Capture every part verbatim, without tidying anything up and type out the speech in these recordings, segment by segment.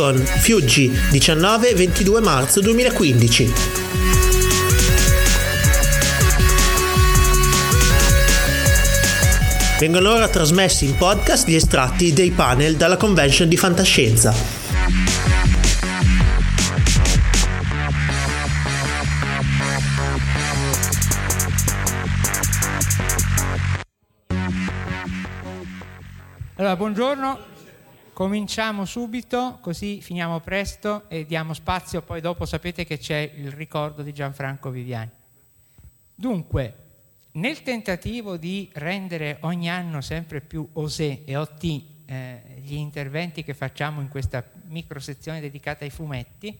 Icon, Fiuggi, diciannove ventidue marzo duemilaquindici. Vengono ora trasmessi in podcast gli estratti dei panel dalla convention di fantascienza. Allora, buongiorno, cominciamo subito, così finiamo presto e diamo spazio, poi dopo sapete che c'è il ricordo di Gianfranco Viviani. Dunque, nel tentativo di rendere ogni anno sempre più osé e ottì eh, gli interventi che facciamo in questa microsezione dedicata ai fumetti,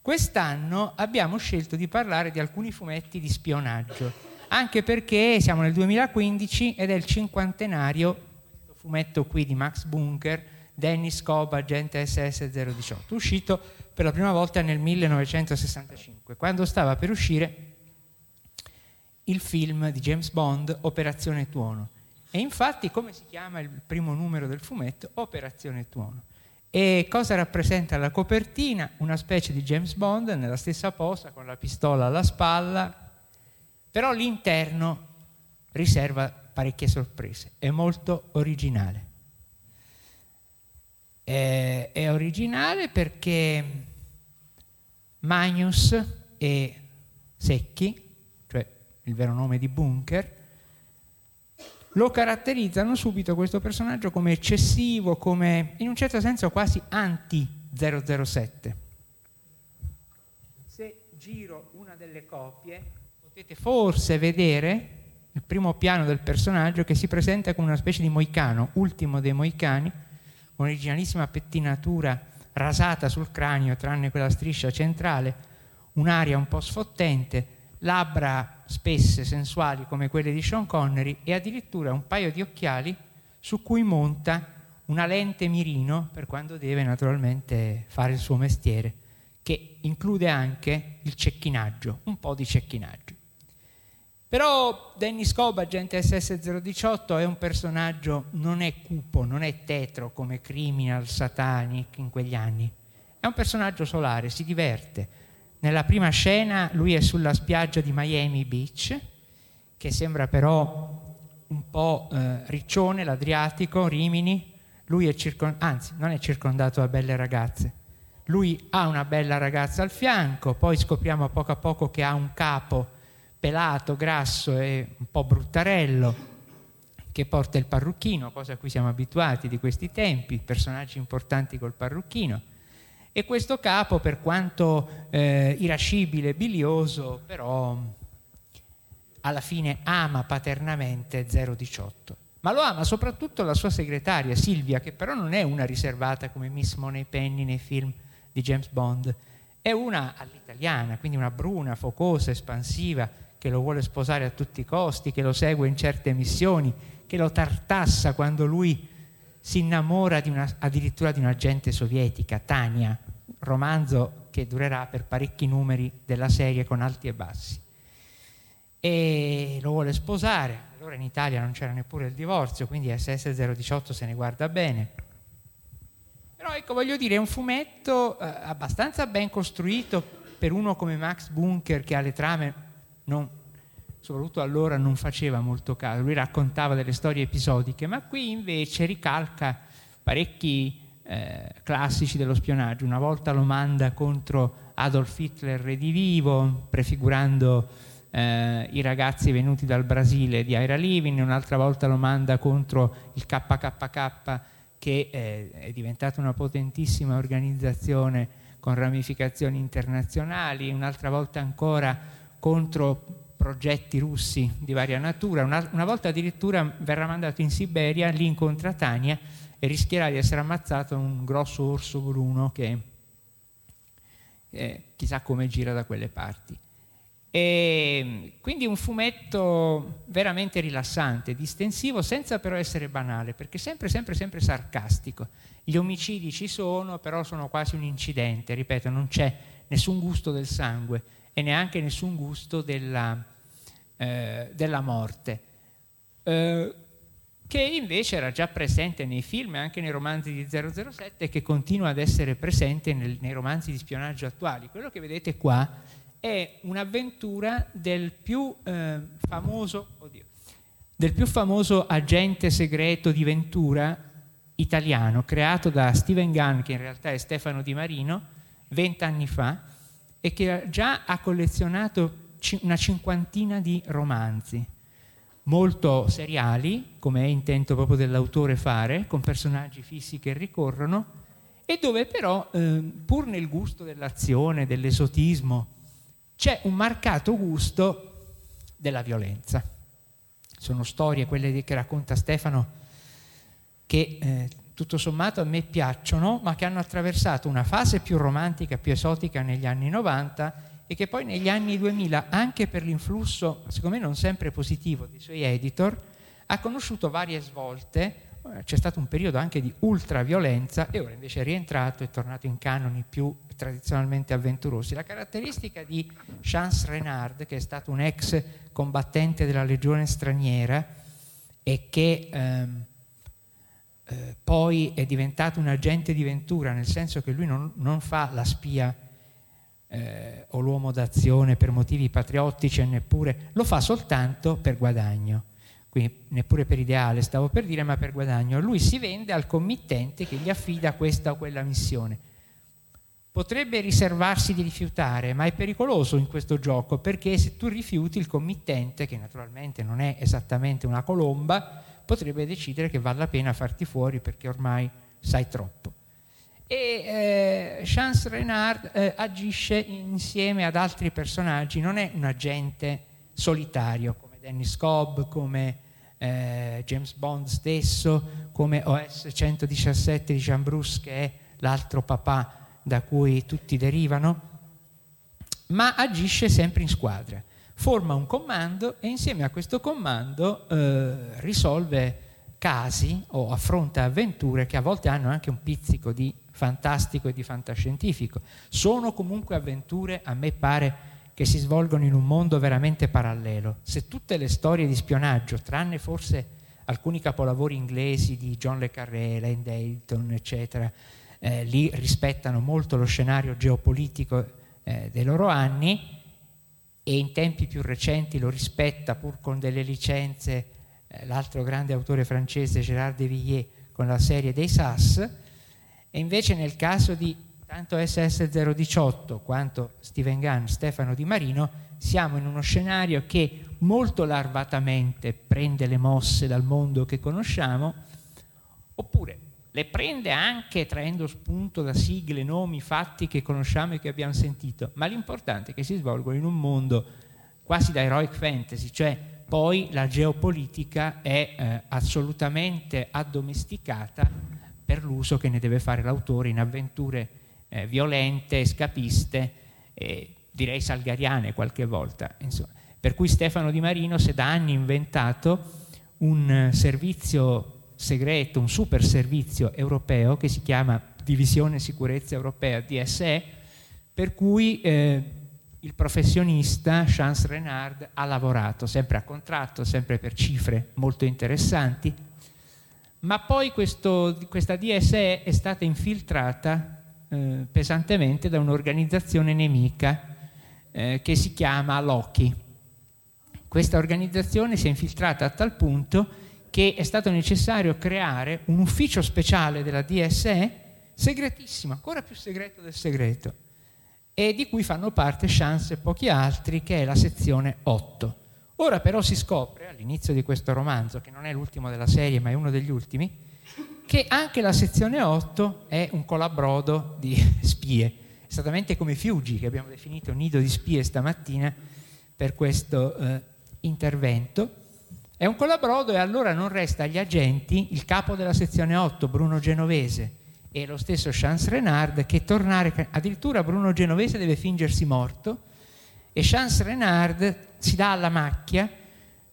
quest'anno abbiamo scelto di parlare di alcuni fumetti di spionaggio, anche perché siamo nel duemilaquindici ed è il cinquantenario, questo fumetto qui di Max Bunker, Dennis Cobb, agente S S zero diciotto, uscito per la prima volta nel millenovecentosessantacinque, quando stava per uscire il film di James Bond, Operazione Tuono. E infatti, come si chiama il primo numero del fumetto? Operazione Tuono. E cosa rappresenta la copertina? Una specie di James Bond nella stessa posa, con la pistola alla spalla, però l'interno riserva parecchie sorprese. È molto originale. È, è originale perché Magnus e Secchi, il vero nome di Bunker, lo caratterizzano subito questo personaggio come eccessivo, come in un certo senso quasi anti zero zero sette. Se giro una delle copie potete forse vedere il primo piano del personaggio, che si presenta come una specie di moicano, ultimo dei moicani, con originalissima pettinatura rasata sul cranio tranne quella striscia centrale, un'aria un po' sfottente, labbra spesse, sensuali come quelle di Sean Connery, e addirittura un paio di occhiali su cui monta una lente mirino per quando deve naturalmente fare il suo mestiere, che include anche il cecchinaggio, un po' di cecchinaggio. Però Dennis Cobb, agente S S zero diciotto, è un personaggio, non è cupo, non è tetro come Criminal, Satanic in quegli anni, è un personaggio solare, si diverte. Nella prima scena lui è sulla spiaggia di Miami Beach, che sembra però un po' eh, riccione, l'Adriatico, Rimini. Lui è circon- anzi, non è circondato da belle ragazze. Lui ha una bella ragazza al fianco, poi scopriamo a poco a poco che ha un capo pelato, grasso e un po' bruttarello, che porta il parrucchino, cosa a cui siamo abituati di questi tempi, personaggi importanti col parrucchino. E questo capo, per quanto eh, irascibile e bilioso, però alla fine ama paternamente zero diciotto. Ma lo ama soprattutto la sua segretaria Silvia, che però non è una riservata come Miss Moneypenny nei film di James Bond, è una all'italiana, quindi una bruna, focosa, espansiva, che lo vuole sposare a tutti i costi, che lo segue in certe missioni, che lo tartassa quando lui si innamora di una, addirittura di un'agente sovietica, Tania, romanzo che durerà per parecchi numeri della serie con alti e bassi, e lo vuole sposare. Allora in Italia non c'era neppure il divorzio, quindi S S zero diciotto se ne guarda bene. Però ecco, voglio dire, è un fumetto eh, abbastanza ben costruito per uno come Max Bunker, che alle trame non, soprattutto allora, non faceva molto caso. Lui raccontava delle storie episodiche, ma qui invece ricalca parecchi eh, classici dello spionaggio. Una volta lo manda contro Adolf Hitler redivivo, prefigurando eh, i ragazzi venuti dal Brasile di Aira Living. Un'altra volta lo manda contro il K K K, che eh, è diventata una potentissima organizzazione con ramificazioni internazionali. Un'altra volta ancora contro progetti russi di varia natura. Una, una volta addirittura verrà mandato in Siberia, lì incontra Tania e rischierà di essere ammazzato un grosso orso bruno che eh, chissà come gira da quelle parti. E quindi un fumetto veramente rilassante, distensivo, senza però essere banale, perché sempre, sempre, sempre sarcastico. Gli omicidi ci sono, però sono quasi un incidente, ripeto, non c'è nessun gusto del sangue e neanche nessun gusto della della morte. Eh, che invece era già presente nei film e anche nei romanzi di zero zero sette, che continua ad essere presente nel, nei romanzi di spionaggio attuali. Quello che vedete qua è un'avventura del più eh, famoso oddio, del più famoso agente segreto di Ventura italiano, creato da Stephen Gunn, che in realtà è Stefano Di Marino, vent'anni fa, e che già ha collezionato ci- una cinquantina di romanzi, molto seriali, come è intento proprio dell'autore fare, con personaggi fissi che ricorrono, e dove però, eh, pur nel gusto dell'azione, dell'esotismo, c'è un marcato gusto della violenza. Sono storie, quelle che racconta Stefano, che eh, tutto sommato a me piacciono, ma che hanno attraversato una fase più romantica, più esotica negli anni novanta, e che poi negli anni duemila, anche per l'influsso, secondo me non sempre positivo, dei suoi editor, ha conosciuto varie svolte. C'è stato un periodo anche di ultraviolenza e ora invece è rientrato, è tornato in canoni più tradizionalmente avventurosi. La caratteristica di Chance Renard, che è stato un ex combattente della legione straniera e che ehm, eh, poi è diventato un agente di Ventura, nel senso che lui non, non fa la spia Eh, o l'uomo d'azione per motivi patriottici, e neppure lo fa soltanto per guadagno, quindi neppure per ideale, stavo per dire, ma per guadagno. Lui si vende al committente che gli affida questa o quella missione. Potrebbe riservarsi di rifiutare, ma è pericoloso in questo gioco, perché se tu rifiuti, il committente, che naturalmente non è esattamente una colomba, potrebbe decidere che vale la pena farti fuori perché ormai sai troppo. E eh, Chance Renard eh, agisce insieme ad altri personaggi, non è un agente solitario come Dennis Cobb, come eh, James Bond stesso, come O S centodiciassette di Jean Bruce, che è l'altro papà da cui tutti derivano, ma agisce sempre in squadra, forma un comando e insieme a questo comando eh, risolve casi o affronta avventure che a volte hanno anche un pizzico di fantastico e di fantascientifico. Sono comunque avventure, a me pare, che si svolgono in un mondo veramente parallelo. Se tutte le storie di spionaggio, tranne forse alcuni capolavori inglesi di John le Carré, Lane Dayton, eccetera, eh, lì rispettano molto lo scenario geopolitico eh, dei loro anni, e in tempi più recenti lo rispetta pur con delle licenze eh, l'altro grande autore francese Gerard de Villiers con la serie dei S A S. E invece nel caso di tanto O S S zero diciotto quanto Stephen Gunn, Stefano Di Marino, siamo in uno scenario che molto larvatamente prende le mosse dal mondo che conosciamo, oppure le prende anche traendo spunto da sigle, nomi, fatti che conosciamo e che abbiamo sentito, ma l'importante è che si svolgono in un mondo quasi da heroic fantasy, cioè poi la geopolitica è eh, assolutamente addomesticata per l'uso che ne deve fare l'autore in avventure eh, violente, scapiste, eh, direi salgariane qualche volta, insomma. Per cui Stefano Di Marino si è da anni inventato un servizio segreto, un super servizio europeo che si chiama Divisione Sicurezza Europea, D S E, per cui eh, il professionista Chance Renard ha lavorato sempre a contratto, sempre per cifre molto interessanti. Ma poi questo, questa D S E è stata infiltrata eh, pesantemente da un'organizzazione nemica eh, che si chiama Loki. Questa organizzazione si è infiltrata a tal punto che è stato necessario creare un ufficio speciale della D S E, segretissimo, ancora più segreto del segreto, e di cui fanno parte Chance e pochi altri, che è la sezione otto. Ora però si scopre, all'inizio di questo romanzo, che non è l'ultimo della serie ma è uno degli ultimi, che anche la sezione otto è un colabrodo di spie, esattamente come Fiuggi, che abbiamo definito nido di spie stamattina per questo eh, intervento. È un colabrodo, e allora non resta agli agenti il capo della sezione otto, Bruno Genovese, e lo stesso Chance Renard, che tornare, addirittura Bruno Genovese deve fingersi morto, e Chance Renard si dà alla macchia,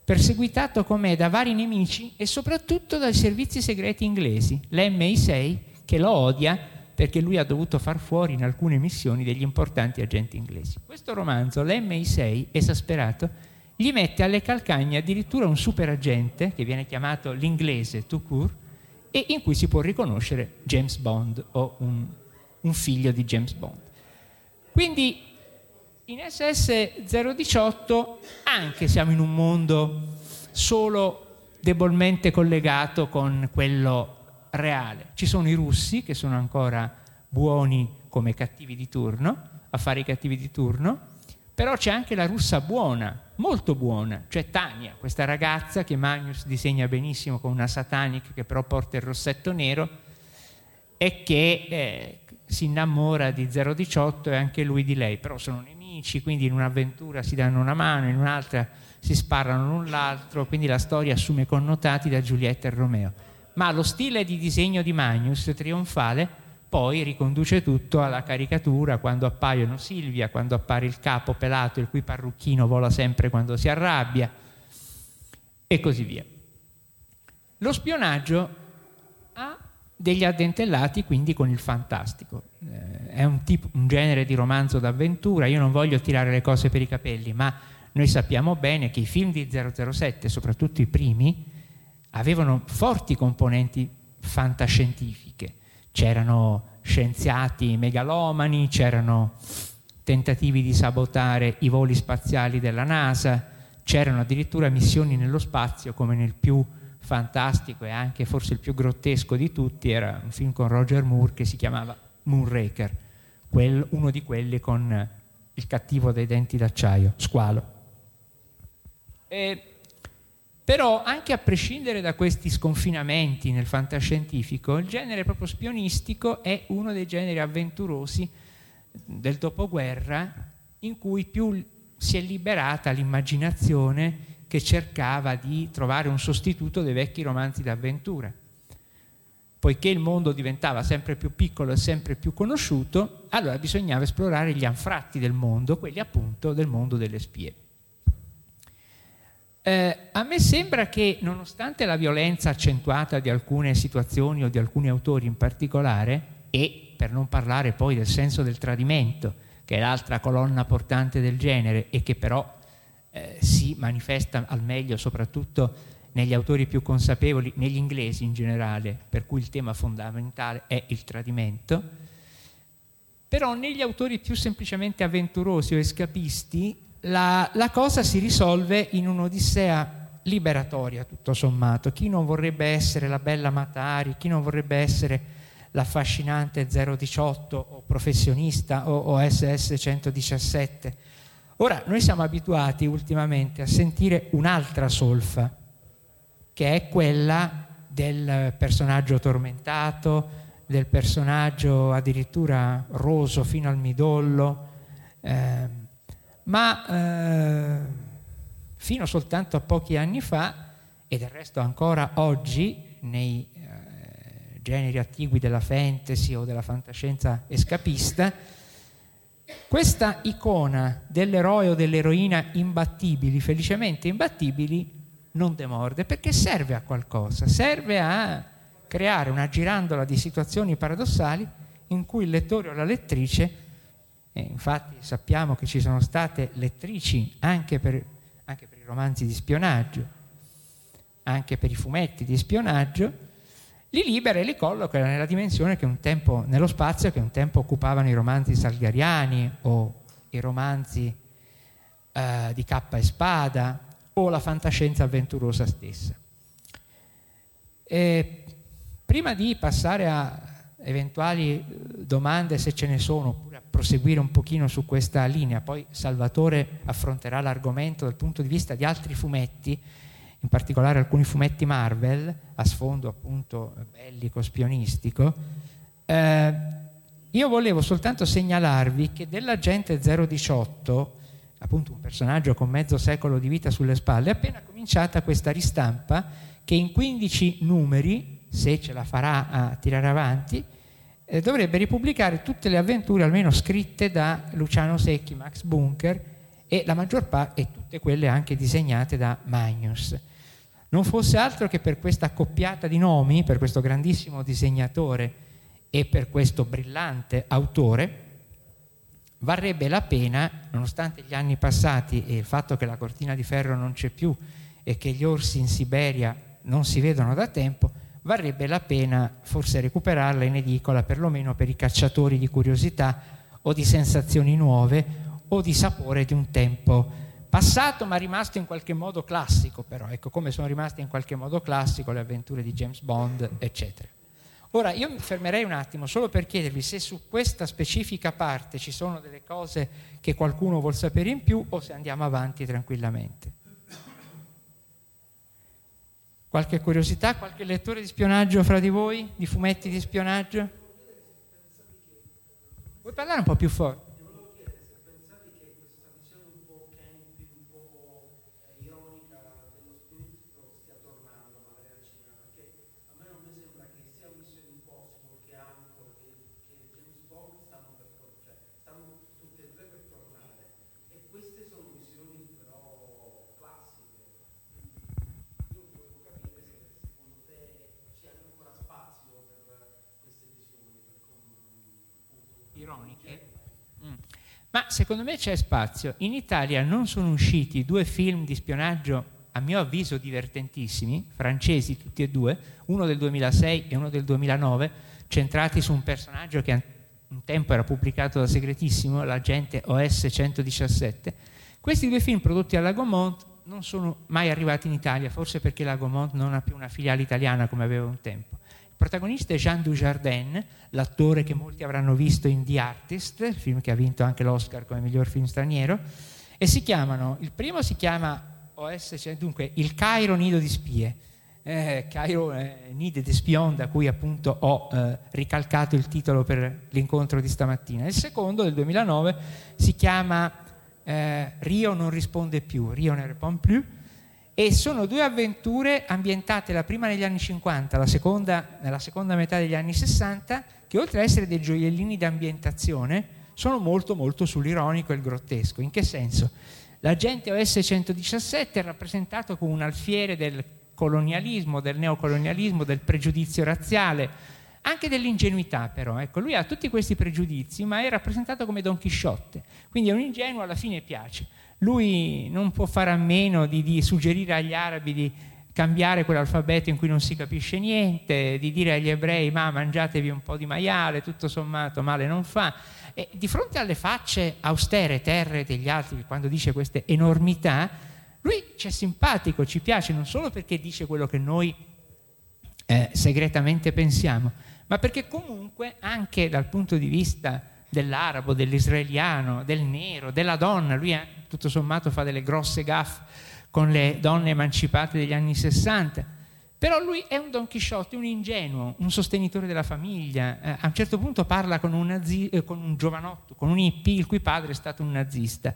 perseguitato com'è da vari nemici e soprattutto dai servizi segreti inglesi, l'M I sei, che lo odia perché lui ha dovuto far fuori in alcune missioni degli importanti agenti inglesi. Questo romanzo, l'M I sei esasperato, gli mette alle calcagna addirittura un superagente che viene chiamato l'inglese tout court e in cui si può riconoscere James Bond o un, un figlio di James Bond. Quindi in esse esse zero diciotto anche siamo in un mondo solo debolmente collegato con quello reale. Ci sono i russi che sono ancora buoni come cattivi di turno, a fare i cattivi di turno, però c'è anche la russa buona, molto buona, cioè Tania, questa ragazza che Magnus disegna benissimo con una satanic che però porta il rossetto nero e che eh, si innamora di zero diciotto e anche lui di lei, però sono nemici, quindi in un'avventura si danno una mano, in un'altra si sparano l'un l'altro, quindi la storia assume connotati da Giulietta e Romeo. Ma lo stile di disegno di Magnus, trionfale, poi riconduce tutto alla caricatura, quando appaiono Silvia, quando appare il capo pelato, il cui parrucchino vola sempre quando si arrabbia, e così via. Lo spionaggio ha degli addentellati quindi con il fantastico. Eh, è un, tipo, un genere di romanzo d'avventura, io non voglio tirare le cose per i capelli, ma noi sappiamo bene che i film di zero zero sette, soprattutto i primi, avevano forti componenti fantascientifiche. C'erano scienziati megalomani, c'erano tentativi di sabotare i voli spaziali della NASA, c'erano addirittura missioni nello spazio, come nel più fantastico e anche forse il più grottesco di tutti, era un film con Roger Moore che si chiamava Moonraker, quel, uno di quelli con il cattivo dei denti d'acciaio, Squalo. E, però anche a prescindere da questi sconfinamenti nel fantascientifico, il genere proprio spionistico è uno dei generi avventurosi del dopoguerra in cui più si è liberata l'immaginazione che cercava di trovare un sostituto dei vecchi romanzi d'avventura. Poiché il mondo diventava sempre più piccolo e sempre più conosciuto, allora bisognava esplorare gli anfratti del mondo, quelli appunto del mondo delle spie. Eh, a me sembra che, nonostante la violenza accentuata di alcune situazioni o di alcuni autori in particolare, e per non parlare poi del senso del tradimento, che è l'altra colonna portante del genere e che però eh, si manifesta al meglio soprattutto negli autori più consapevoli, negli inglesi in generale, per cui il tema fondamentale è il tradimento, però negli autori più semplicemente avventurosi o escapisti La, la cosa si risolve in un'odissea liberatoria, tutto sommato. Chi non vorrebbe essere la bella Matari, chi non vorrebbe essere l'affascinante zero diciotto o professionista o O S S centodiciassette. Ora, noi siamo abituati ultimamente a sentire un'altra solfa, che è quella del personaggio tormentato, del personaggio addirittura roso fino al midollo, eh, Ma eh, fino soltanto a pochi anni fa, e del resto ancora oggi, nei eh, generi attigui della fantasy o della fantascienza escapista, questa icona dell'eroe o dell'eroina imbattibili, felicemente imbattibili, non demorde, perché serve a qualcosa, serve a creare una girandola di situazioni paradossali in cui il lettore o la lettrice... E infatti sappiamo che ci sono state lettrici anche per, anche per i romanzi di spionaggio, anche per i fumetti di spionaggio, li libera e li colloca nella dimensione che un tempo, nello spazio che un tempo occupavano i romanzi salgariani o i romanzi eh, di Cappa e Spada o la fantascienza avventurosa stessa. E prima di passare a eventuali domande, se ce ne sono, oppure a proseguire un pochino su questa linea, poi Salvatore affronterà l'argomento dal punto di vista di altri fumetti, in particolare alcuni fumetti Marvel a sfondo appunto bellico spionistico. Eh, io volevo soltanto segnalarvi che dell'agente zero diciotto, appunto un personaggio con mezzo secolo di vita sulle spalle, è appena cominciata questa ristampa che in quindici numeri, se ce la farà a tirare avanti, eh, dovrebbe ripubblicare tutte le avventure almeno scritte da Luciano Secchi, Max Bunker e la maggior parte, e tutte quelle anche disegnate da Magnus. Non fosse altro che per questa accoppiata di nomi, per questo grandissimo disegnatore e per questo brillante autore, varrebbe la pena, nonostante gli anni passati e il fatto che la cortina di ferro non c'è più e che gli orsi in Siberia non si vedono da tempo, varrebbe la pena forse recuperarla in edicola, perlomeno per i cacciatori di curiosità o di sensazioni nuove o di sapore di un tempo passato ma rimasto in qualche modo classico. Però ecco, come sono rimaste in qualche modo classico le avventure di James Bond, eccetera. Ora io mi fermerei un attimo solo per chiedervi se su questa specifica parte ci sono delle cose che qualcuno vuol sapere in più o se andiamo avanti tranquillamente. Qualche curiosità, qualche lettore di spionaggio fra di voi, di fumetti di spionaggio? Vuoi parlare un po' più forte? Ma secondo me c'è spazio. In Italia non sono usciti due film di spionaggio a mio avviso divertentissimi, francesi tutti e due, uno del duemilasei e uno del duemilanove, centrati su un personaggio che un tempo era pubblicato da Segretissimo, l'agente O S centodiciassette. Questi due film prodotti alla Gaumont non sono mai arrivati in Italia, forse perché la Gaumont non ha più una filiale italiana come aveva un tempo. Il protagonista è Jean Dujardin, l'attore che molti avranno visto in The Artist, il film che ha vinto anche l'Oscar come miglior film straniero, e si chiamano, il primo si chiama O S, dunque Il Cairo nido di spie, eh, Cairo eh, Nid de Spion, da cui appunto ho eh, ricalcato il titolo per l'incontro di stamattina. Il secondo, del duemilanove, si chiama eh, Rio non risponde più, Rio ne répond plus, e sono due avventure ambientate, la prima negli anni cinquanta, la seconda nella seconda metà degli anni sessanta, che oltre a essere dei gioiellini d'ambientazione sono molto molto sull'ironico e il grottesco. In che senso? L'agente O S centodiciassette è rappresentato come un alfiere del colonialismo, del neocolonialismo, del pregiudizio razziale, anche dell'ingenuità. Però ecco, lui ha tutti questi pregiudizi ma è rappresentato come Don Chisciotte, quindi è un ingenuo, alla fine piace. Lui non può fare a meno di, di suggerire agli arabi di cambiare quell'alfabeto in cui non si capisce niente, di dire agli ebrei ma mangiatevi un po' di maiale, tutto sommato male non fa. E di fronte alle facce austere, terre degli altri, quando dice queste enormità, lui ci è simpatico, ci piace, non solo perché dice quello che noi eh, segretamente pensiamo, ma perché comunque anche dal punto di vista dell'arabo, dell'israeliano, del nero, della donna, lui è, tutto sommato fa delle grosse gaffe con le donne emancipate degli anni sessanta, però lui è un Don Chisciotte, un ingenuo, un sostenitore della famiglia. Eh, a un certo punto parla con un, nazi- eh, con un giovanotto, con un hippie il cui padre è stato un nazista.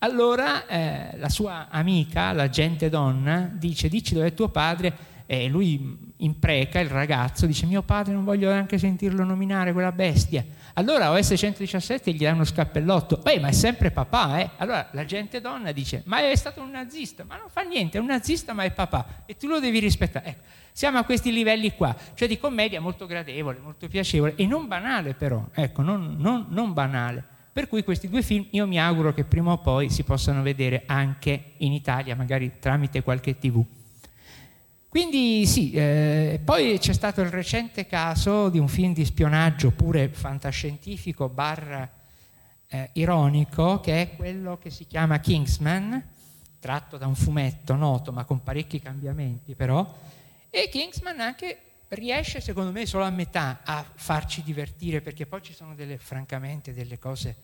Allora eh, la sua amica, la gente donna, dice dici dove è tuo padre, e lui impreca il ragazzo, dice mio padre non voglio neanche sentirlo nominare quella bestia. Allora O S centodiciassette gli dà uno scappellotto, eh ma è sempre papà eh allora la gente donna dice ma è stato un nazista, ma non fa niente, è un nazista ma è papà e tu lo devi rispettare. Ecco, siamo a questi livelli qua, cioè di commedia molto gradevole, molto piacevole e non banale, però ecco, non, non, non banale, per cui questi due film io mi auguro che prima o poi si possano vedere anche in Italia, magari tramite qualche tivù. Quindi sì, eh, poi c'è stato il recente caso di un film di spionaggio pure fantascientifico barra eh, ironico, che è quello che si chiama Kingsman, tratto da un fumetto noto ma con parecchi cambiamenti però, e Kingsman anche riesce secondo me solo a metà a farci divertire, perché poi ci sono delle, francamente delle cose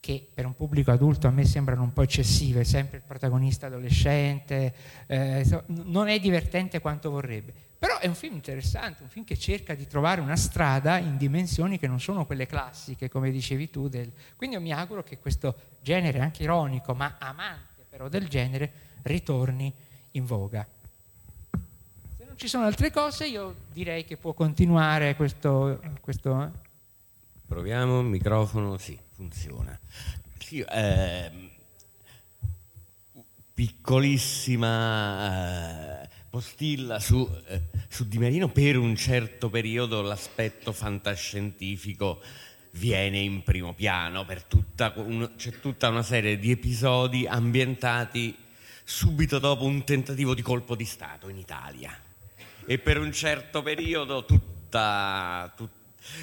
che per un pubblico adulto a me sembrano un po' eccessive, sempre il protagonista adolescente, eh, non è divertente quanto vorrebbe, però è un film interessante, un film che cerca di trovare una strada in dimensioni che non sono quelle classiche, come dicevi tu, del... quindi io mi auguro che questo genere, anche ironico, ma amante però del genere, ritorni in voga. Se non ci sono altre cose io direi che può continuare questo... questo eh? Proviamo, microfono, sì, funziona. Sì, eh, piccolissima eh, postilla su, eh, su Di Marino, per un certo periodo l'aspetto fantascientifico viene in primo piano per tutta un, c'è tutta una serie di episodi ambientati subito dopo un tentativo di colpo di Stato in Italia, e per un certo periodo tutta, tut,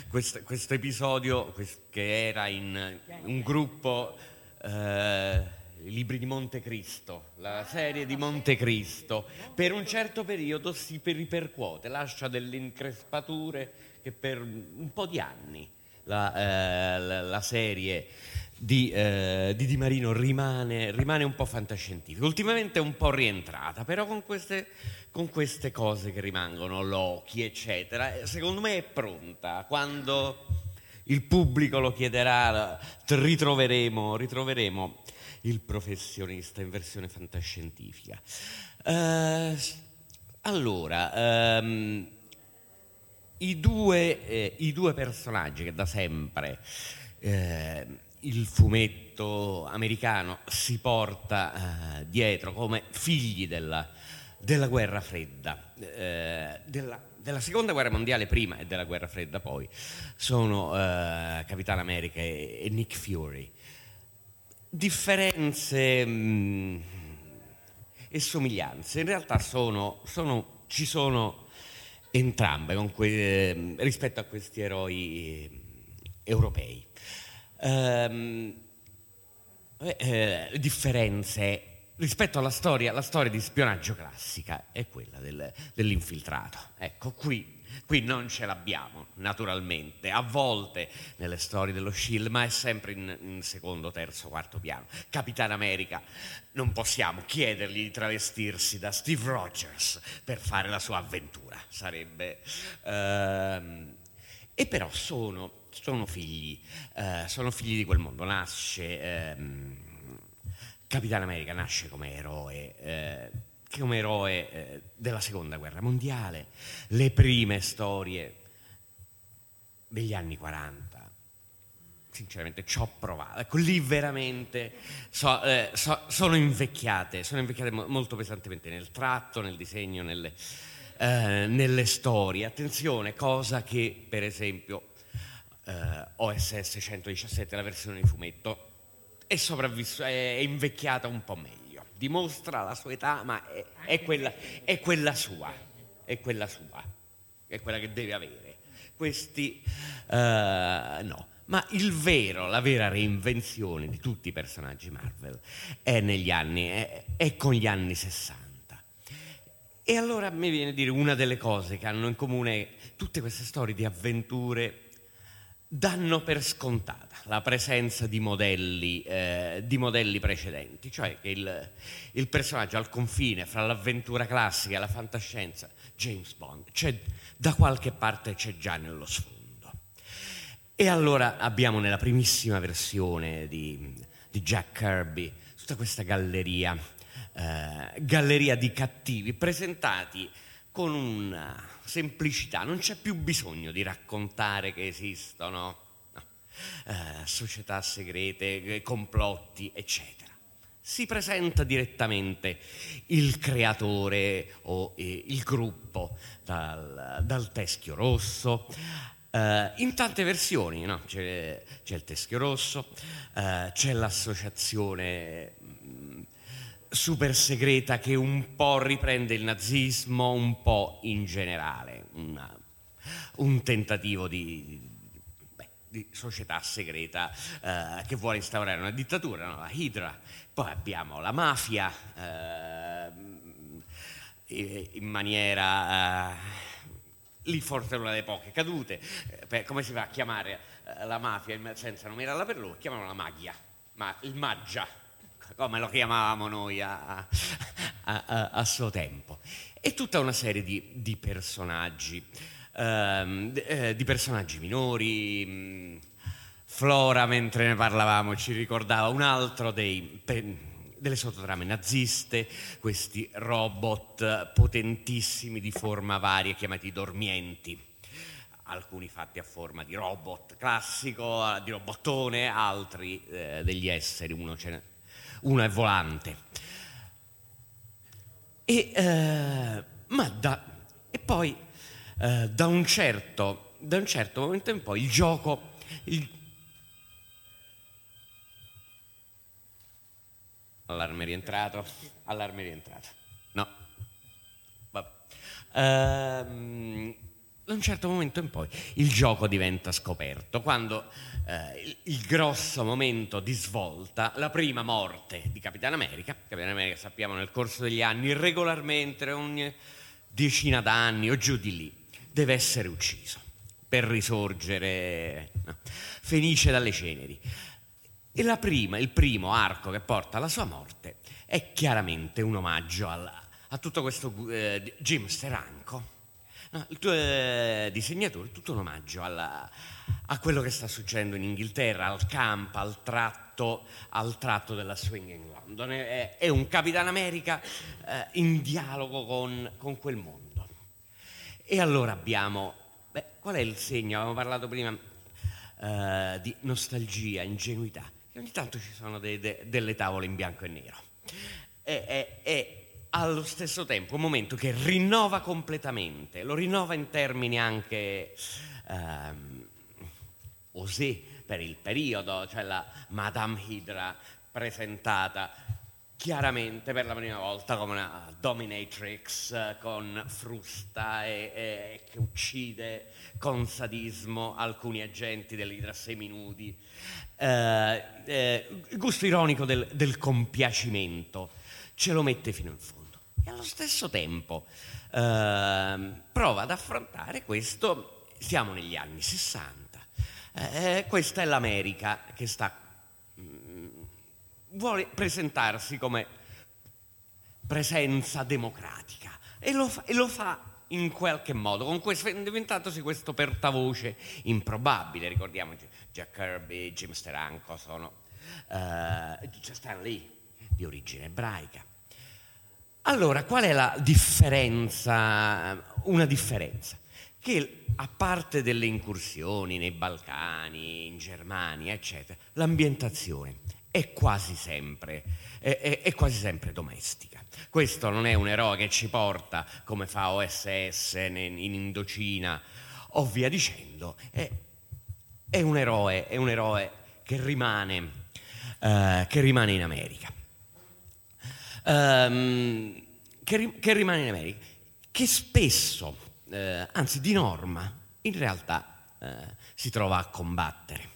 quest, questo episodio quest, che era in un gruppo eh, i libri di Monte Cristo, la serie di Monte Cristo, per un certo periodo si ripercuote, lascia delle increspature che per un po' di anni la, eh, la, la serie di, eh, di Di Marino rimane, rimane un po' fantascientifica. Ultimamente è un po' rientrata, però con queste, con queste cose che rimangono, Loki eccetera, secondo me è pronta. Quando il pubblico lo chiederà ritroveremo ritroveremo il professionista in versione fantascientifica. Uh, allora, um, i, due, eh, i due personaggi che da sempre eh, il fumetto americano si porta eh, dietro come figli della, della guerra fredda, eh, della, della seconda guerra mondiale prima e della guerra fredda poi, sono eh, Capitano America e, e Nick Fury. Differenze mh, e somiglianze in realtà sono, sono, ci sono entrambe con que- eh, rispetto a questi eroi europei. Ehm, eh, differenze rispetto alla storia, la storia di spionaggio classica è quella del, dell'infiltrato. Ecco, qui, qui non ce l'abbiamo, naturalmente, a volte nelle storie dello S H I E L D, ma è sempre in, in secondo, terzo, quarto piano. Capitano America, non possiamo chiedergli di travestirsi da Steve Rogers per fare la sua avventura, sarebbe... Ehm, e però sono, sono figli, eh, sono figli di quel mondo, nasce... Ehm, Capitano America nasce come eroe, eh, come eroe eh, della seconda guerra mondiale. Le prime storie degli anni quaranta, sinceramente ci ho provato, ecco lì veramente so, eh, so, sono invecchiate, sono invecchiate mo- molto pesantemente nel tratto, nel disegno, nelle, eh, nelle storie. Attenzione, cosa che per esempio eh, O S S centodiciassette, la versione di fumetto, è sopravvissuta, è invecchiata un po' meglio, dimostra la sua età, ma è, è, quella, è quella sua, è quella sua, è quella che deve avere. Questi uh, no, ma il vero, la vera reinvenzione di tutti i personaggi Marvel è negli anni, è, è con gli anni sessanta. E allora mi viene a dire una delle cose che hanno in comune tutte queste storie di avventure. Danno per scontata la presenza di modelli, eh, di modelli precedenti, cioè che il, il personaggio al confine fra l'avventura classica e la fantascienza, James Bond, c'è da qualche parte, c'è già nello sfondo. E allora abbiamo nella primissima versione di, di Jack Kirby tutta questa galleria, eh, galleria di cattivi presentati con una semplicità, non c'è più bisogno di raccontare che esistono no. eh, società segrete, complotti, eccetera. Si presenta direttamente il creatore o eh, il gruppo dal, dal Teschio Rosso, eh, in tante versioni, no? c'è, c'è il Teschio Rosso, eh, c'è l'associazione... Mh, super segreta che un po' riprende il nazismo, un po' in generale una, un tentativo di, di, beh, di società segreta eh, che vuole instaurare una dittatura, no? La Hydra. Poi abbiamo la mafia eh, in maniera eh, lì forse una delle poche cadute, eh, come si va a chiamare eh, la mafia senza nominarla per loro, chiamano la magia, ma il maggia come lo chiamavamo noi a, a, a, a suo tempo, e tutta una serie di, di personaggi, ehm, eh, di personaggi minori. Flora, mentre ne parlavamo, ci ricordava un altro dei, delle sottotrame naziste, questi robot potentissimi di forma varia chiamati dormienti, alcuni fatti a forma di robot classico, di robottone, altri eh, degli esseri, uno ce ne uno è volante. E, eh, ma da, e poi eh, da, un certo, da un certo momento in poi il gioco Il... Allarme rientrato, allarme rientrato. No. Vabbè. Ehm... Da un certo momento in poi il gioco diventa scoperto, quando eh, il, il grosso momento di svolta, la prima morte di Capitano America. Capitano America, sappiamo, nel corso degli anni, regolarmente ogni decina d'anni o giù di lì, deve essere ucciso per risorgere, no, fenice dalle ceneri. E la prima, il primo arco che porta alla sua morte è chiaramente un omaggio alla, a tutto questo eh, Jim Steranko. No, il tuo eh, disegnatore, tutto un omaggio alla, a quello che sta succedendo in Inghilterra, al campo, al tratto, al tratto della Swing in London. È, è un Capitano America eh, in dialogo con, con quel mondo. E allora abbiamo, beh, qual è il segno? Avevamo parlato prima eh, di nostalgia, ingenuità, che ogni tanto ci sono de, de, delle tavole in bianco e nero. E, e, e, allo stesso tempo un momento che rinnova completamente, lo rinnova in termini anche ehm, osè per il periodo, cioè la Madame Hydra presentata chiaramente per la prima volta come una dominatrix con frusta e, e che uccide con sadismo alcuni agenti dell'Hydra seminudi, eh, eh, il gusto ironico del, del compiacimento ce lo mette fino in fondo. E allo stesso tempo eh, prova ad affrontare questo, siamo negli anni sessanta, eh, questa è l'America che sta mh, vuole presentarsi come presenza democratica e lo fa, e lo fa in qualche modo, con questo, diventandosi questo portavoce improbabile. Ricordiamoci, Jack Kirby, Jim Steranko sono eh, stanno lì, di origine ebraica. Allora, qual è la differenza? Una differenza che, a parte delle incursioni nei Balcani, in Germania, eccetera, l'ambientazione è quasi sempre è, è, è quasi sempre domestica. Questo non è un eroe che ci porta, come fa O S S in Indocina o via dicendo, è, è un eroe, è un eroe che rimane eh, che rimane in America. Um, che, che rimane in America, che spesso, eh, anzi di norma, in realtà eh, si trova a combattere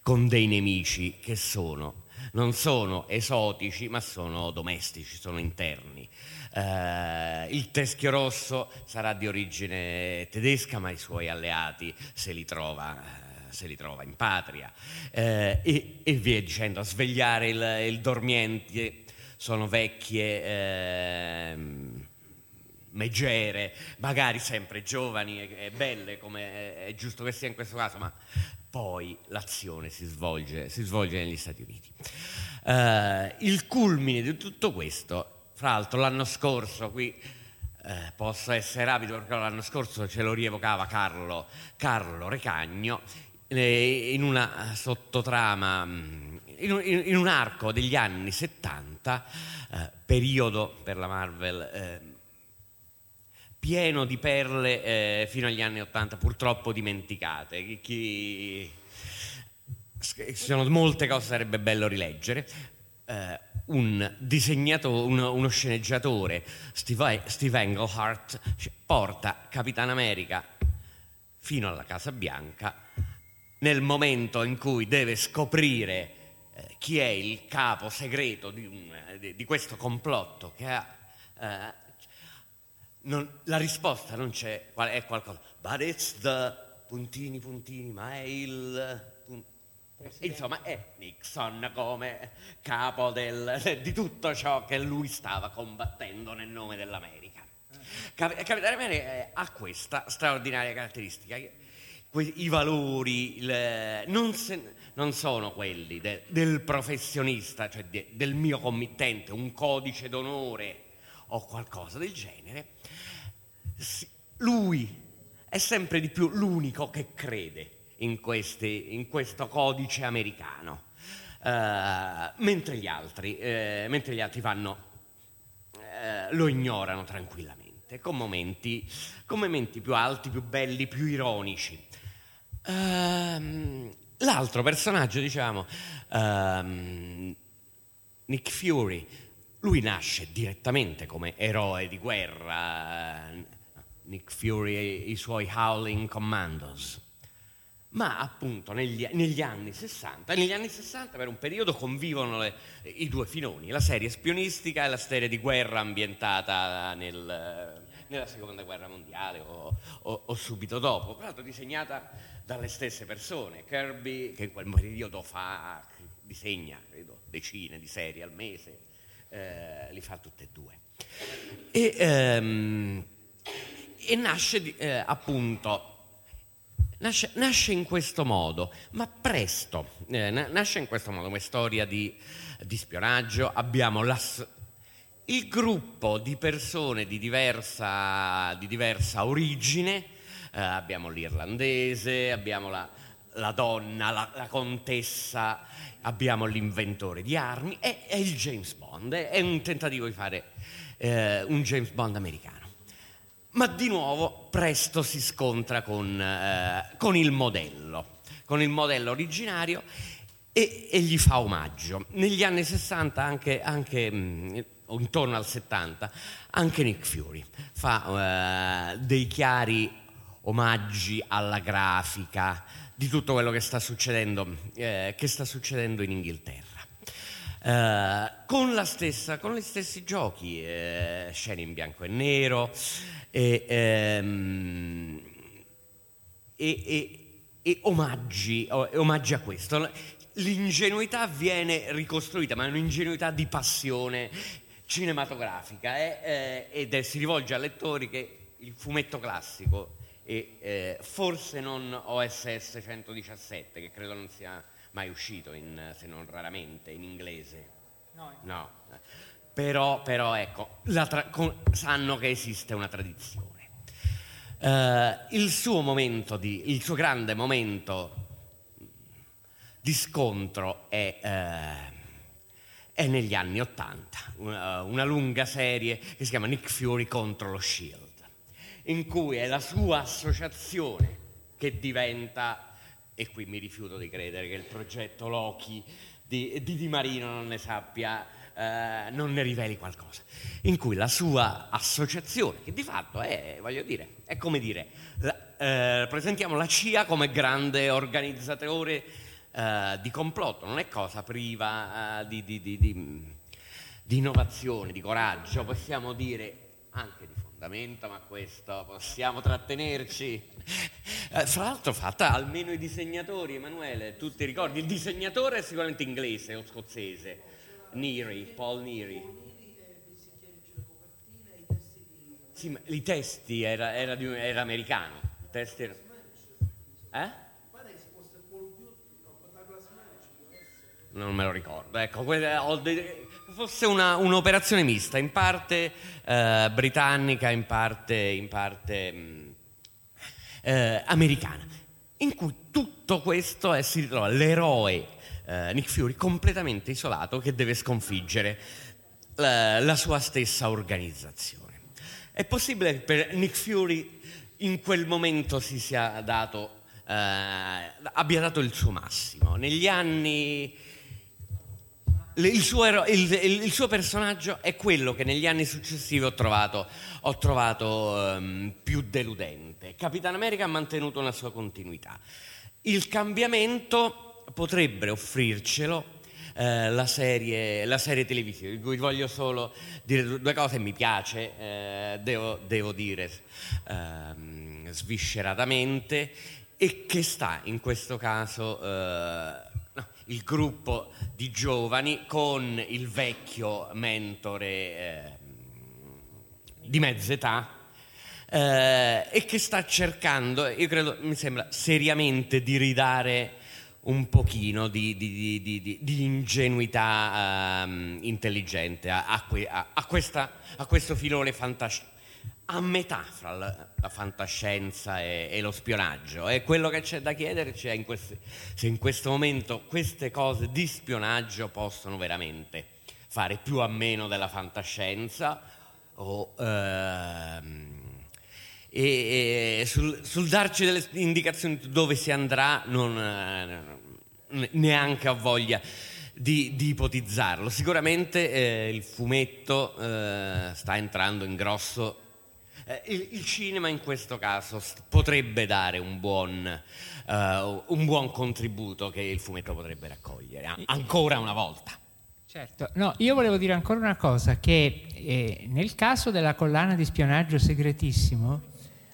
con dei nemici che sono, non sono esotici, ma sono domestici, sono interni. Eh, il Teschio Rosso sarà di origine tedesca, ma i suoi alleati se li trova... se li trova in patria, eh, e, e via dicendo. A svegliare il, il dormiente sono vecchie eh, megere, magari sempre giovani e, e belle, come è giusto che sia in questo caso, ma poi l'azione si svolge, si svolge negli Stati Uniti. Eh, il culmine di tutto questo, fra l'altro l'anno scorso qui, Eh, posso essere rapido perché l'anno scorso ce lo rievocava Carlo, Carlo Recagno eh, in una sottotrama, in, in, in un arco degli anni settanta, eh, periodo per la Marvel eh, pieno di perle eh, fino agli anni ottanta purtroppo dimenticate. Chi, chi... Ci sono molte cose, sarebbe bello rileggere. Eh, un disegnatore, uno, uno sceneggiatore, Steve, Steve Englehart, porta Capitan America fino alla Casa Bianca nel momento in cui deve scoprire eh, chi è il capo segreto di, un, di, di questo complotto che ha eh, non, la risposta non c'è, è qualcosa, but it's the puntini puntini, ma è il insomma è Nixon come capo del, di tutto ciò che lui stava combattendo nel nome dell'America. Cap- Capitano America ha questa straordinaria caratteristica, que- i valori le, non, se, non sono quelli de, del professionista, cioè de, del mio committente, un codice d'onore o qualcosa del genere. Si, lui è sempre di più l'unico che crede In, questi, in questo codice americano, uh, mentre gli altri, uh, mentre gli altri vanno, uh, lo ignorano tranquillamente, con momenti, con momenti più alti, più belli, più ironici. Uh, L'altro personaggio, diciamo, um, Nick Fury, lui nasce direttamente come eroe di guerra, Nick Fury e i suoi Howling Commandos, ma appunto negli, negli anni sessanta, negli anni sessanta per un periodo convivono le, i due filoni, la serie spionistica e la serie di guerra ambientata nel, nella seconda guerra mondiale o, o, o subito dopo, tra l'altro disegnata dalle stesse persone, Kirby, che in quel periodo fa, disegna credo decine di serie al mese, eh, li fa tutte e due e, ehm, e nasce eh, appunto Nasce, nasce in questo modo, ma presto, eh, nasce in questo modo, come storia di, di spionaggio. Abbiamo la, il gruppo di persone di diversa, di diversa origine, eh, abbiamo l'irlandese, abbiamo la, la donna, la, la contessa, abbiamo l'inventore di armi, è, è il James Bond, è, è un tentativo di fare eh, un James Bond americano. Ma di nuovo presto si scontra con, eh, con il modello, con il modello originario e, e gli fa omaggio. Negli anni sessanta, anche, anche mh, intorno al settanta, anche Nick Fury fa eh, dei chiari omaggi alla grafica di tutto quello che sta succedendo, eh, che sta succedendo in Inghilterra. Uh, con, la stessa, con gli stessi giochi, eh, scene in bianco e nero e, ehm, e, e, e omaggi, oh, e omaggi a questo. L'ingenuità viene ricostruita, ma è un'ingenuità di passione cinematografica eh, eh, ed è, si rivolge a lettori che il fumetto classico e eh, forse non O S S centodiciassette, che credo non sia mai uscito, in, se non raramente, in inglese. No. no. Però, però ecco, la tra- con- sanno che esiste una tradizione. Uh, il suo momento, di, il suo grande momento di scontro è, uh, è negli anni Ottanta, una, una lunga serie che si chiama Nick Fury contro lo Shield, in cui è la sua associazione che diventa... E qui mi rifiuto di credere che il progetto Loki di Di, di Marino non ne sappia, eh, non ne riveli qualcosa, in cui la sua associazione, che di fatto è, voglio dire, è come dire, la, eh, presentiamo la C I A come grande organizzatore eh, di complotto, non è cosa priva eh, di, di, di, di, di innovazione, di coraggio, possiamo dire anche di fondamento, ma questo possiamo trattenerci. Eh, fra l'altro fatta almeno i disegnatori, Emanuele, tu ti ricordi? Il disegnatore è sicuramente inglese o scozzese, Neary, Paul Neary. Sì, ma i testi era, era, di, era americano. I testi era... Eh? Non me lo ricordo, ecco, quella, ho dei... fosse una, un'operazione mista, in parte eh, britannica, in parte, in parte mh, eh, americana, in cui tutto questo è, si ritrova l'eroe eh, Nick Fury completamente isolato che deve sconfiggere la, la sua stessa organizzazione. È possibile che per Nick Fury in quel momento si sia dato eh, abbia dato il suo massimo. Negli anni Il suo, ero, il, il, il suo personaggio è quello che negli anni successivi ho trovato, ho trovato um, più deludente. Capitano America ha mantenuto una sua continuità. Il cambiamento potrebbe offrircelo eh, la serie, la serie televisiva, di cui voglio solo dire due cose. Mi piace, eh, devo, devo dire eh, svisceratamente, e che sta in questo caso... Eh, il gruppo di giovani con il vecchio mentore eh, di mezza età eh, e che sta cercando, io credo, mi sembra seriamente, di ridare un pochino di, di, di, di, di ingenuità eh, intelligente a, a, a, questa, a questo filone fantascientifico, a metà fra la, la fantascienza e, e lo spionaggio. E quello che c'è da chiederci è in questi, se in questo momento queste cose di spionaggio possono veramente fare più a meno della fantascienza o, ehm, e, e sul, sul darci delle indicazioni dove si andrà non, neanche ho voglia di, di ipotizzarlo. Sicuramente eh, il fumetto eh, sta entrando in grosso. Eh, il, il cinema in questo caso st- potrebbe dare un buon, uh, un buon contributo che il fumetto potrebbe raccogliere, a- ancora una volta. Certo, no, io volevo dire ancora una cosa, che eh, nel caso della collana di spionaggio Segretissimo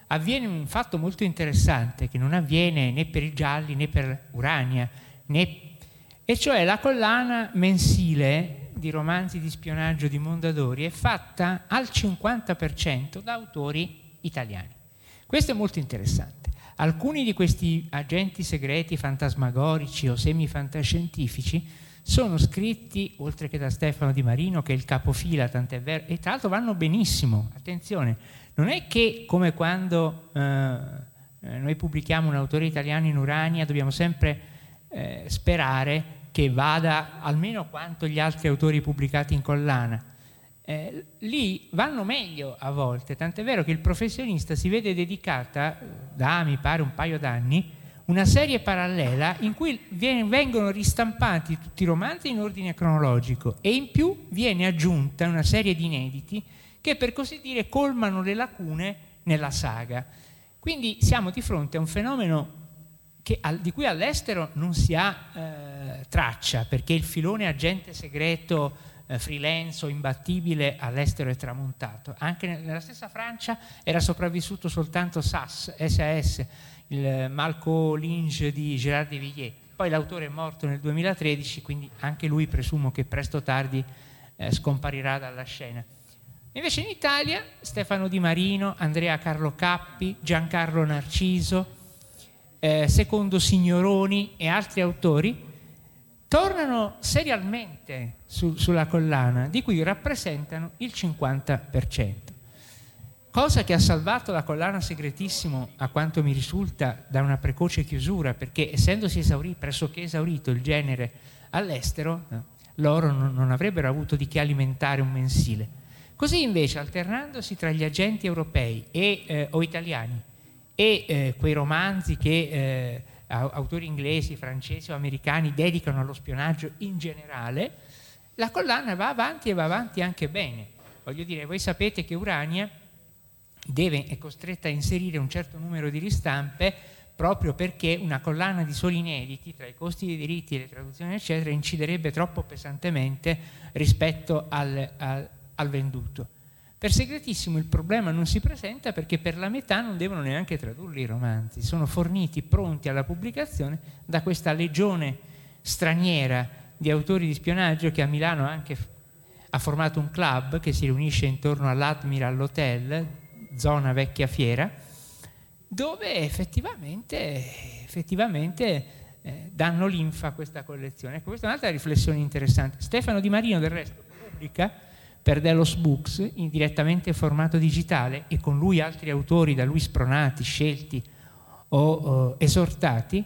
avviene un fatto molto interessante che non avviene né per i gialli né per Urania, né... e cioè la collana mensile di romanzi di spionaggio di Mondadori è fatta al cinquanta per cento da autori italiani. Questo è molto interessante. Alcuni di questi agenti segreti fantasmagorici o semifantascientifici sono scritti, oltre che da Stefano Di Marino, che è il capofila, tant'è vero, e tra l'altro vanno benissimo, attenzione, non è che come quando eh, noi pubblichiamo un autore italiano in Urania dobbiamo sempre eh, sperare che vada almeno quanto gli altri autori pubblicati in collana. Eh, lì vanno meglio a volte, tant'è vero che Il Professionista si vede dedicata, da mi pare un paio d'anni, una serie parallela in cui vengono ristampati tutti i romanzi in ordine cronologico e in più viene aggiunta una serie di inediti che, per così dire, colmano le lacune nella saga. Quindi siamo di fronte a un fenomeno che, di cui all'estero non si ha eh, traccia, perché il filone agente segreto eh, freelance o imbattibile all'estero è tramontato. Anche nella stessa Francia era sopravvissuto soltanto S A S, S A S, il Malco Linge di Gerard de Villiers. Poi l'autore è morto nel duemilatredici, quindi anche lui presumo che presto o tardi eh, scomparirà dalla scena. Invece in Italia Stefano Di Marino, Andrea Carlo Cappi, Giancarlo Narciso, eh, Secondo Signoroni e altri autori tornano serialmente su, sulla collana, di cui rappresentano il cinquanta per cento. Cosa che ha salvato la collana Segretissimo, a quanto mi risulta, da una precoce chiusura, perché essendosi esaurito, pressoché esaurito il genere all'estero, loro non avrebbero avuto di che alimentare un mensile. Così invece, alternandosi tra gli agenti europei e, eh, o italiani e eh, quei romanzi che eh, autori inglesi, francesi o americani dedicano allo spionaggio in generale, la collana va avanti e va avanti anche bene. Voglio dire, voi sapete che Urania deve, è costretta a inserire un certo numero di ristampe proprio perché una collana di soli inediti, tra i costi dei diritti e le traduzioni eccetera, inciderebbe troppo pesantemente rispetto al, al, al venduto. Per Segretissimo il problema non si presenta perché per la metà non devono neanche tradurli i romanzi, sono forniti pronti alla pubblicazione da questa legione straniera di autori di spionaggio che a Milano anche ha formato un club che si riunisce intorno all'Admiral Hotel, zona vecchia fiera, dove effettivamente, effettivamente eh, danno linfa a questa collezione. Ecco, questa è un'altra riflessione interessante. Stefano Di Marino del resto pubblica per Delos Books in direttamente formato digitale e con lui altri autori da lui spronati, scelti o, o esortati,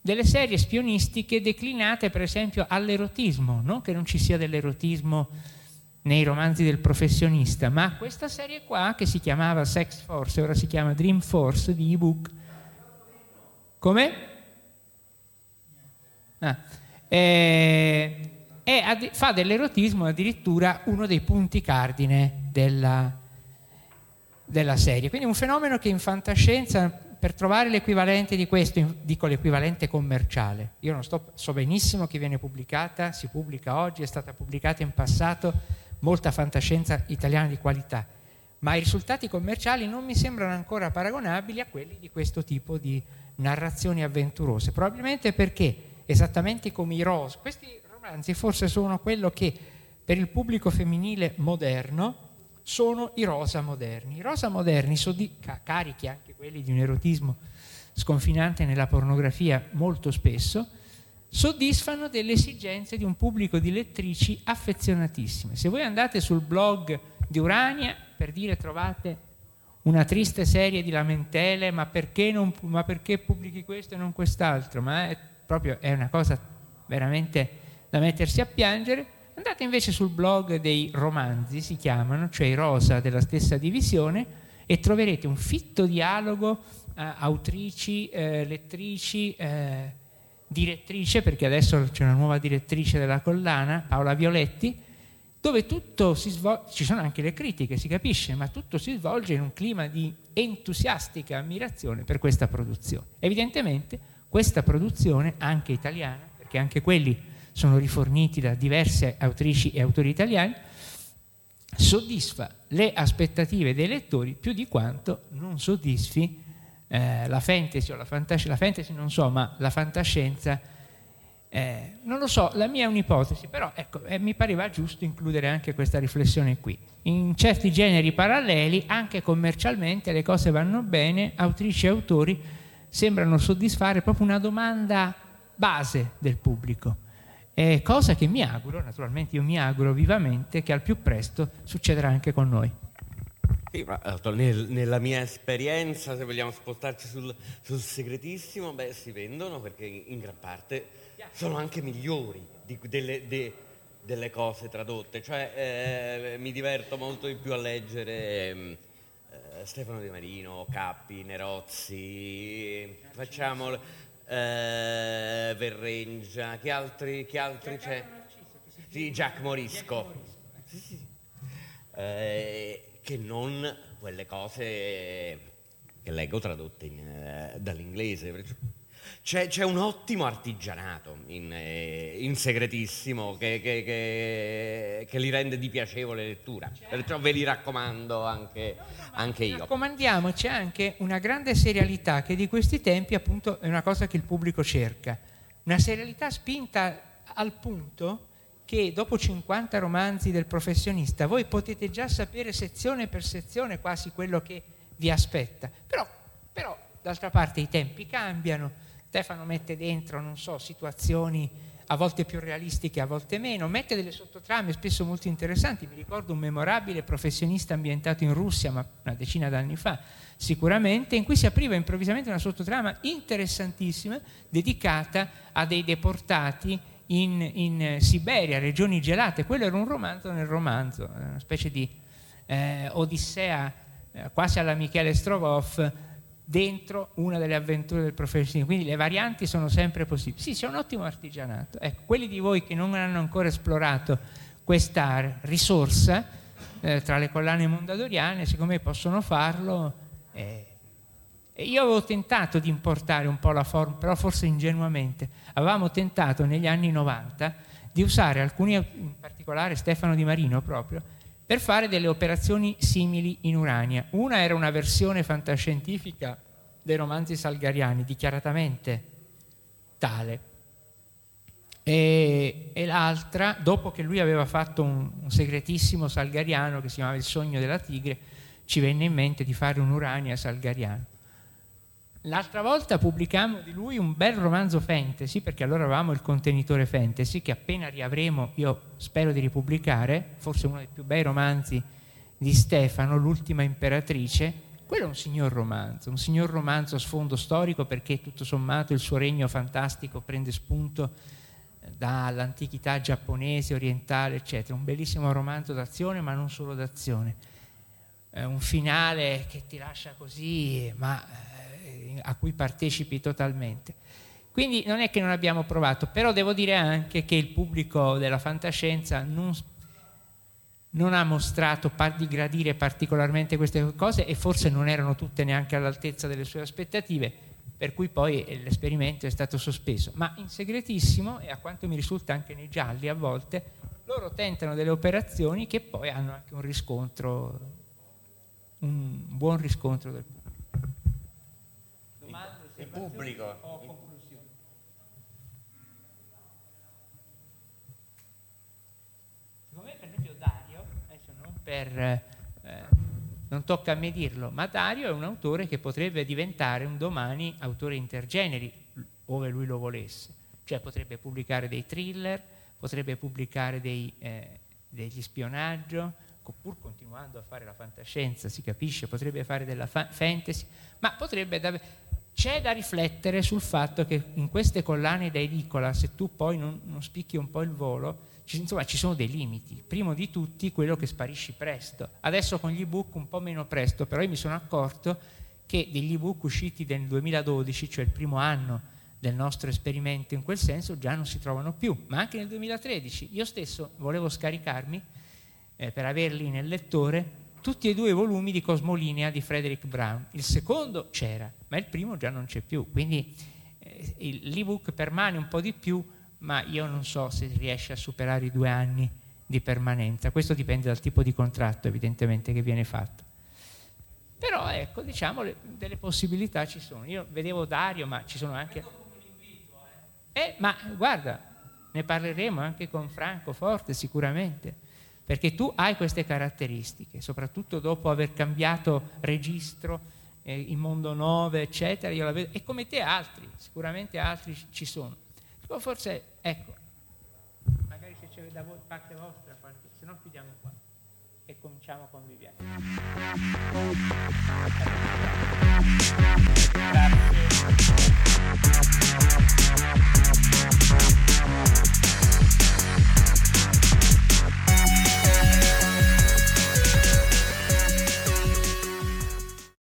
delle serie spionistiche declinate per esempio all'erotismo, non che non ci sia dell'erotismo nei romanzi del Professionista, ma questa serie qua che si chiamava Sex Force, ora si chiama Dream Force di ebook. Come? Ah. E, e ad, fa dell'erotismo addirittura uno dei punti cardine della, della serie. Quindi un fenomeno che in fantascienza, per trovare l'equivalente di questo, dico l'equivalente commerciale, io non sto, so benissimo che viene pubblicata, si pubblica oggi, è stata pubblicata in passato, molta fantascienza italiana di qualità, ma i risultati commerciali non mi sembrano ancora paragonabili a quelli di questo tipo di narrazioni avventurose, probabilmente perché esattamente come i Rose, questi romanzi forse sono quello che per il pubblico femminile moderno sono i rosa moderni. I rosa moderni sono di, ca- carichi anche quelli di un erotismo sconfinante nella pornografia molto spesso, soddisfano delle esigenze di un pubblico di lettrici affezionatissime. Se voi andate sul blog di Urania, per dire, trovate una triste serie di lamentele, ma perché, non, ma perché pubblichi questo e non quest'altro, ma è proprio è una cosa veramente da mettersi a piangere. Andate invece sul blog dei romanzi, si chiamano, cioè i rosa della stessa divisione, e troverete un fitto dialogo eh, autrici, eh, lettrici, eh, direttrice, perché adesso c'è una nuova direttrice della collana, Paola Violetti, dove tutto si svolge, ci sono anche le critiche, si capisce, ma tutto si svolge in un clima di entusiastica ammirazione per questa produzione. Evidentemente questa produzione, anche italiana, perché anche quelli sono riforniti da diverse autrici e autori italiani, soddisfa le aspettative dei lettori più di quanto non soddisfi eh, la fantasy o la fantascienza, la fantasy non so, ma la fantascienza, eh, non lo so, la mia è un'ipotesi, però ecco, eh, mi pareva giusto includere anche questa riflessione qui. In certi generi paralleli, anche commercialmente, le cose vanno bene, autrici e autori sembrano soddisfare proprio una domanda base del pubblico. Eh, cosa che mi auguro, naturalmente io mi auguro vivamente che al più presto succederà anche con noi. Sì, ma nel, nella mia esperienza, se vogliamo spostarci sul, sul segretissimo, beh, si vendono perché in gran parte sono anche migliori di, delle, de, delle cose tradotte. Cioè eh, mi diverto molto di più a leggere eh, Stefano Di Marino, Cappi, Nerozzi, facciamo... Uh, Verrengia, chi altri, chi altri c'è? Sì, Jack Morisco. Sì, sì. Uh, che non quelle cose che leggo tradotte in, uh, dall'inglese. C'è, c'è un ottimo artigianato in, in segretissimo che, che, che, che li rende di piacevole lettura. Perciò ve li raccomando anche, anche io. Raccomandiamo, c'è anche una grande serialità che di questi tempi appunto è una cosa che il pubblico cerca. Una serialità spinta al punto che dopo cinquanta romanzi del professionista voi potete già sapere sezione per sezione quasi quello che vi aspetta. Però, però d'altra parte i tempi cambiano. Stefano mette dentro, non so, situazioni a volte più realistiche, a volte meno, mette delle sottotrame spesso molto interessanti. Mi ricordo un memorabile professionista ambientato in Russia, ma una decina d'anni fa sicuramente, in cui si apriva improvvisamente una sottotrama interessantissima dedicata a dei deportati in, in Siberia, regioni gelate. Quello era un romanzo nel romanzo, una specie di eh, odissea eh, quasi alla Michele Strogoff, dentro una delle avventure del professionista. Quindi le varianti sono sempre possibili. Sì, c'è un ottimo artigianato. Ecco, quelli di voi che non hanno ancora esplorato questa risorsa eh, tra le collane mondadoriane, secondo me possono farlo. Eh, io avevo tentato di importare un po' la forma, però forse ingenuamente. Avevamo tentato negli anni novanta di usare alcuni, in particolare Stefano Di Marino proprio, per fare delle operazioni simili in Urania. Una era una versione fantascientifica dei romanzi salgariani, dichiaratamente tale, e, e l'altra, dopo che lui aveva fatto un, un segretissimo salgariano che si chiamava Il sogno della tigre, ci venne in mente di fare un Urania salgariano. L'altra volta pubblicammo di lui un bel romanzo fantasy, perché allora avevamo il contenitore fantasy, che appena riavremo, io spero di ripubblicare, forse uno dei più bei romanzi di Stefano, L'ultima imperatrice. Quello è un signor romanzo, un signor romanzo a sfondo storico, perché tutto sommato il suo regno fantastico prende spunto dall'antichità giapponese, orientale, eccetera. Un bellissimo romanzo d'azione, ma non solo d'azione. È un finale che ti lascia così, ma... a cui partecipi totalmente. Quindi non è che non abbiamo provato, però devo dire anche che il pubblico della fantascienza non, non ha mostrato par- di gradire particolarmente queste cose, e forse non erano tutte neanche all'altezza delle sue aspettative, per cui poi l'esperimento è stato sospeso. Ma in segretissimo, e a quanto mi risulta anche nei gialli a volte, loro tentano delle operazioni che poi hanno anche un riscontro, un buon riscontro del pubblico. Il pubblico. Secondo me, per esempio, Dario, adesso non per eh, non tocca a me dirlo, ma Dario è un autore che potrebbe diventare un domani autore intergeneri, ove lui lo volesse. Cioè potrebbe pubblicare dei thriller, potrebbe pubblicare dei, eh, degli spionaggio, pur continuando a fare la fantascienza, si capisce, potrebbe fare della fa- fantasy, ma potrebbe dav- c'è da riflettere sul fatto che in queste collane da edicola, se tu poi non, non spicchi un po' il volo, ci, insomma, ci sono dei limiti. Primo di tutti quello che sparisci presto. Adesso con gli ebook un po' meno presto, però io mi sono accorto che degli ebook usciti nel duemiladodici, cioè il primo anno del nostro esperimento in quel senso già non si trovano più, ma anche nel duemilatredici io stesso volevo scaricarmi eh, per averli nel lettore tutti e due i volumi di Cosmolinea di Frederick Brown. Il secondo c'era, ma il primo già non c'è più, quindi eh, l'ebook permane un po' di più, ma io non so se riesce a superare i due anni di permanenza. Questo dipende dal tipo di contratto evidentemente che viene fatto, però ecco, diciamo, le, delle possibilità ci sono. Io vedevo Dario, ma ci sono anche eh, ma guarda, ne parleremo anche con Franco Forte sicuramente, perché tu hai queste caratteristiche, soprattutto dopo aver cambiato registro eh, in Mondo nove eccetera. Io la vedo, e come te altri, sicuramente altri ci sono. Forse, ecco, magari se c'è da voi, parte vostra, qualche, se no chiudiamo qua e cominciamo con Viviani.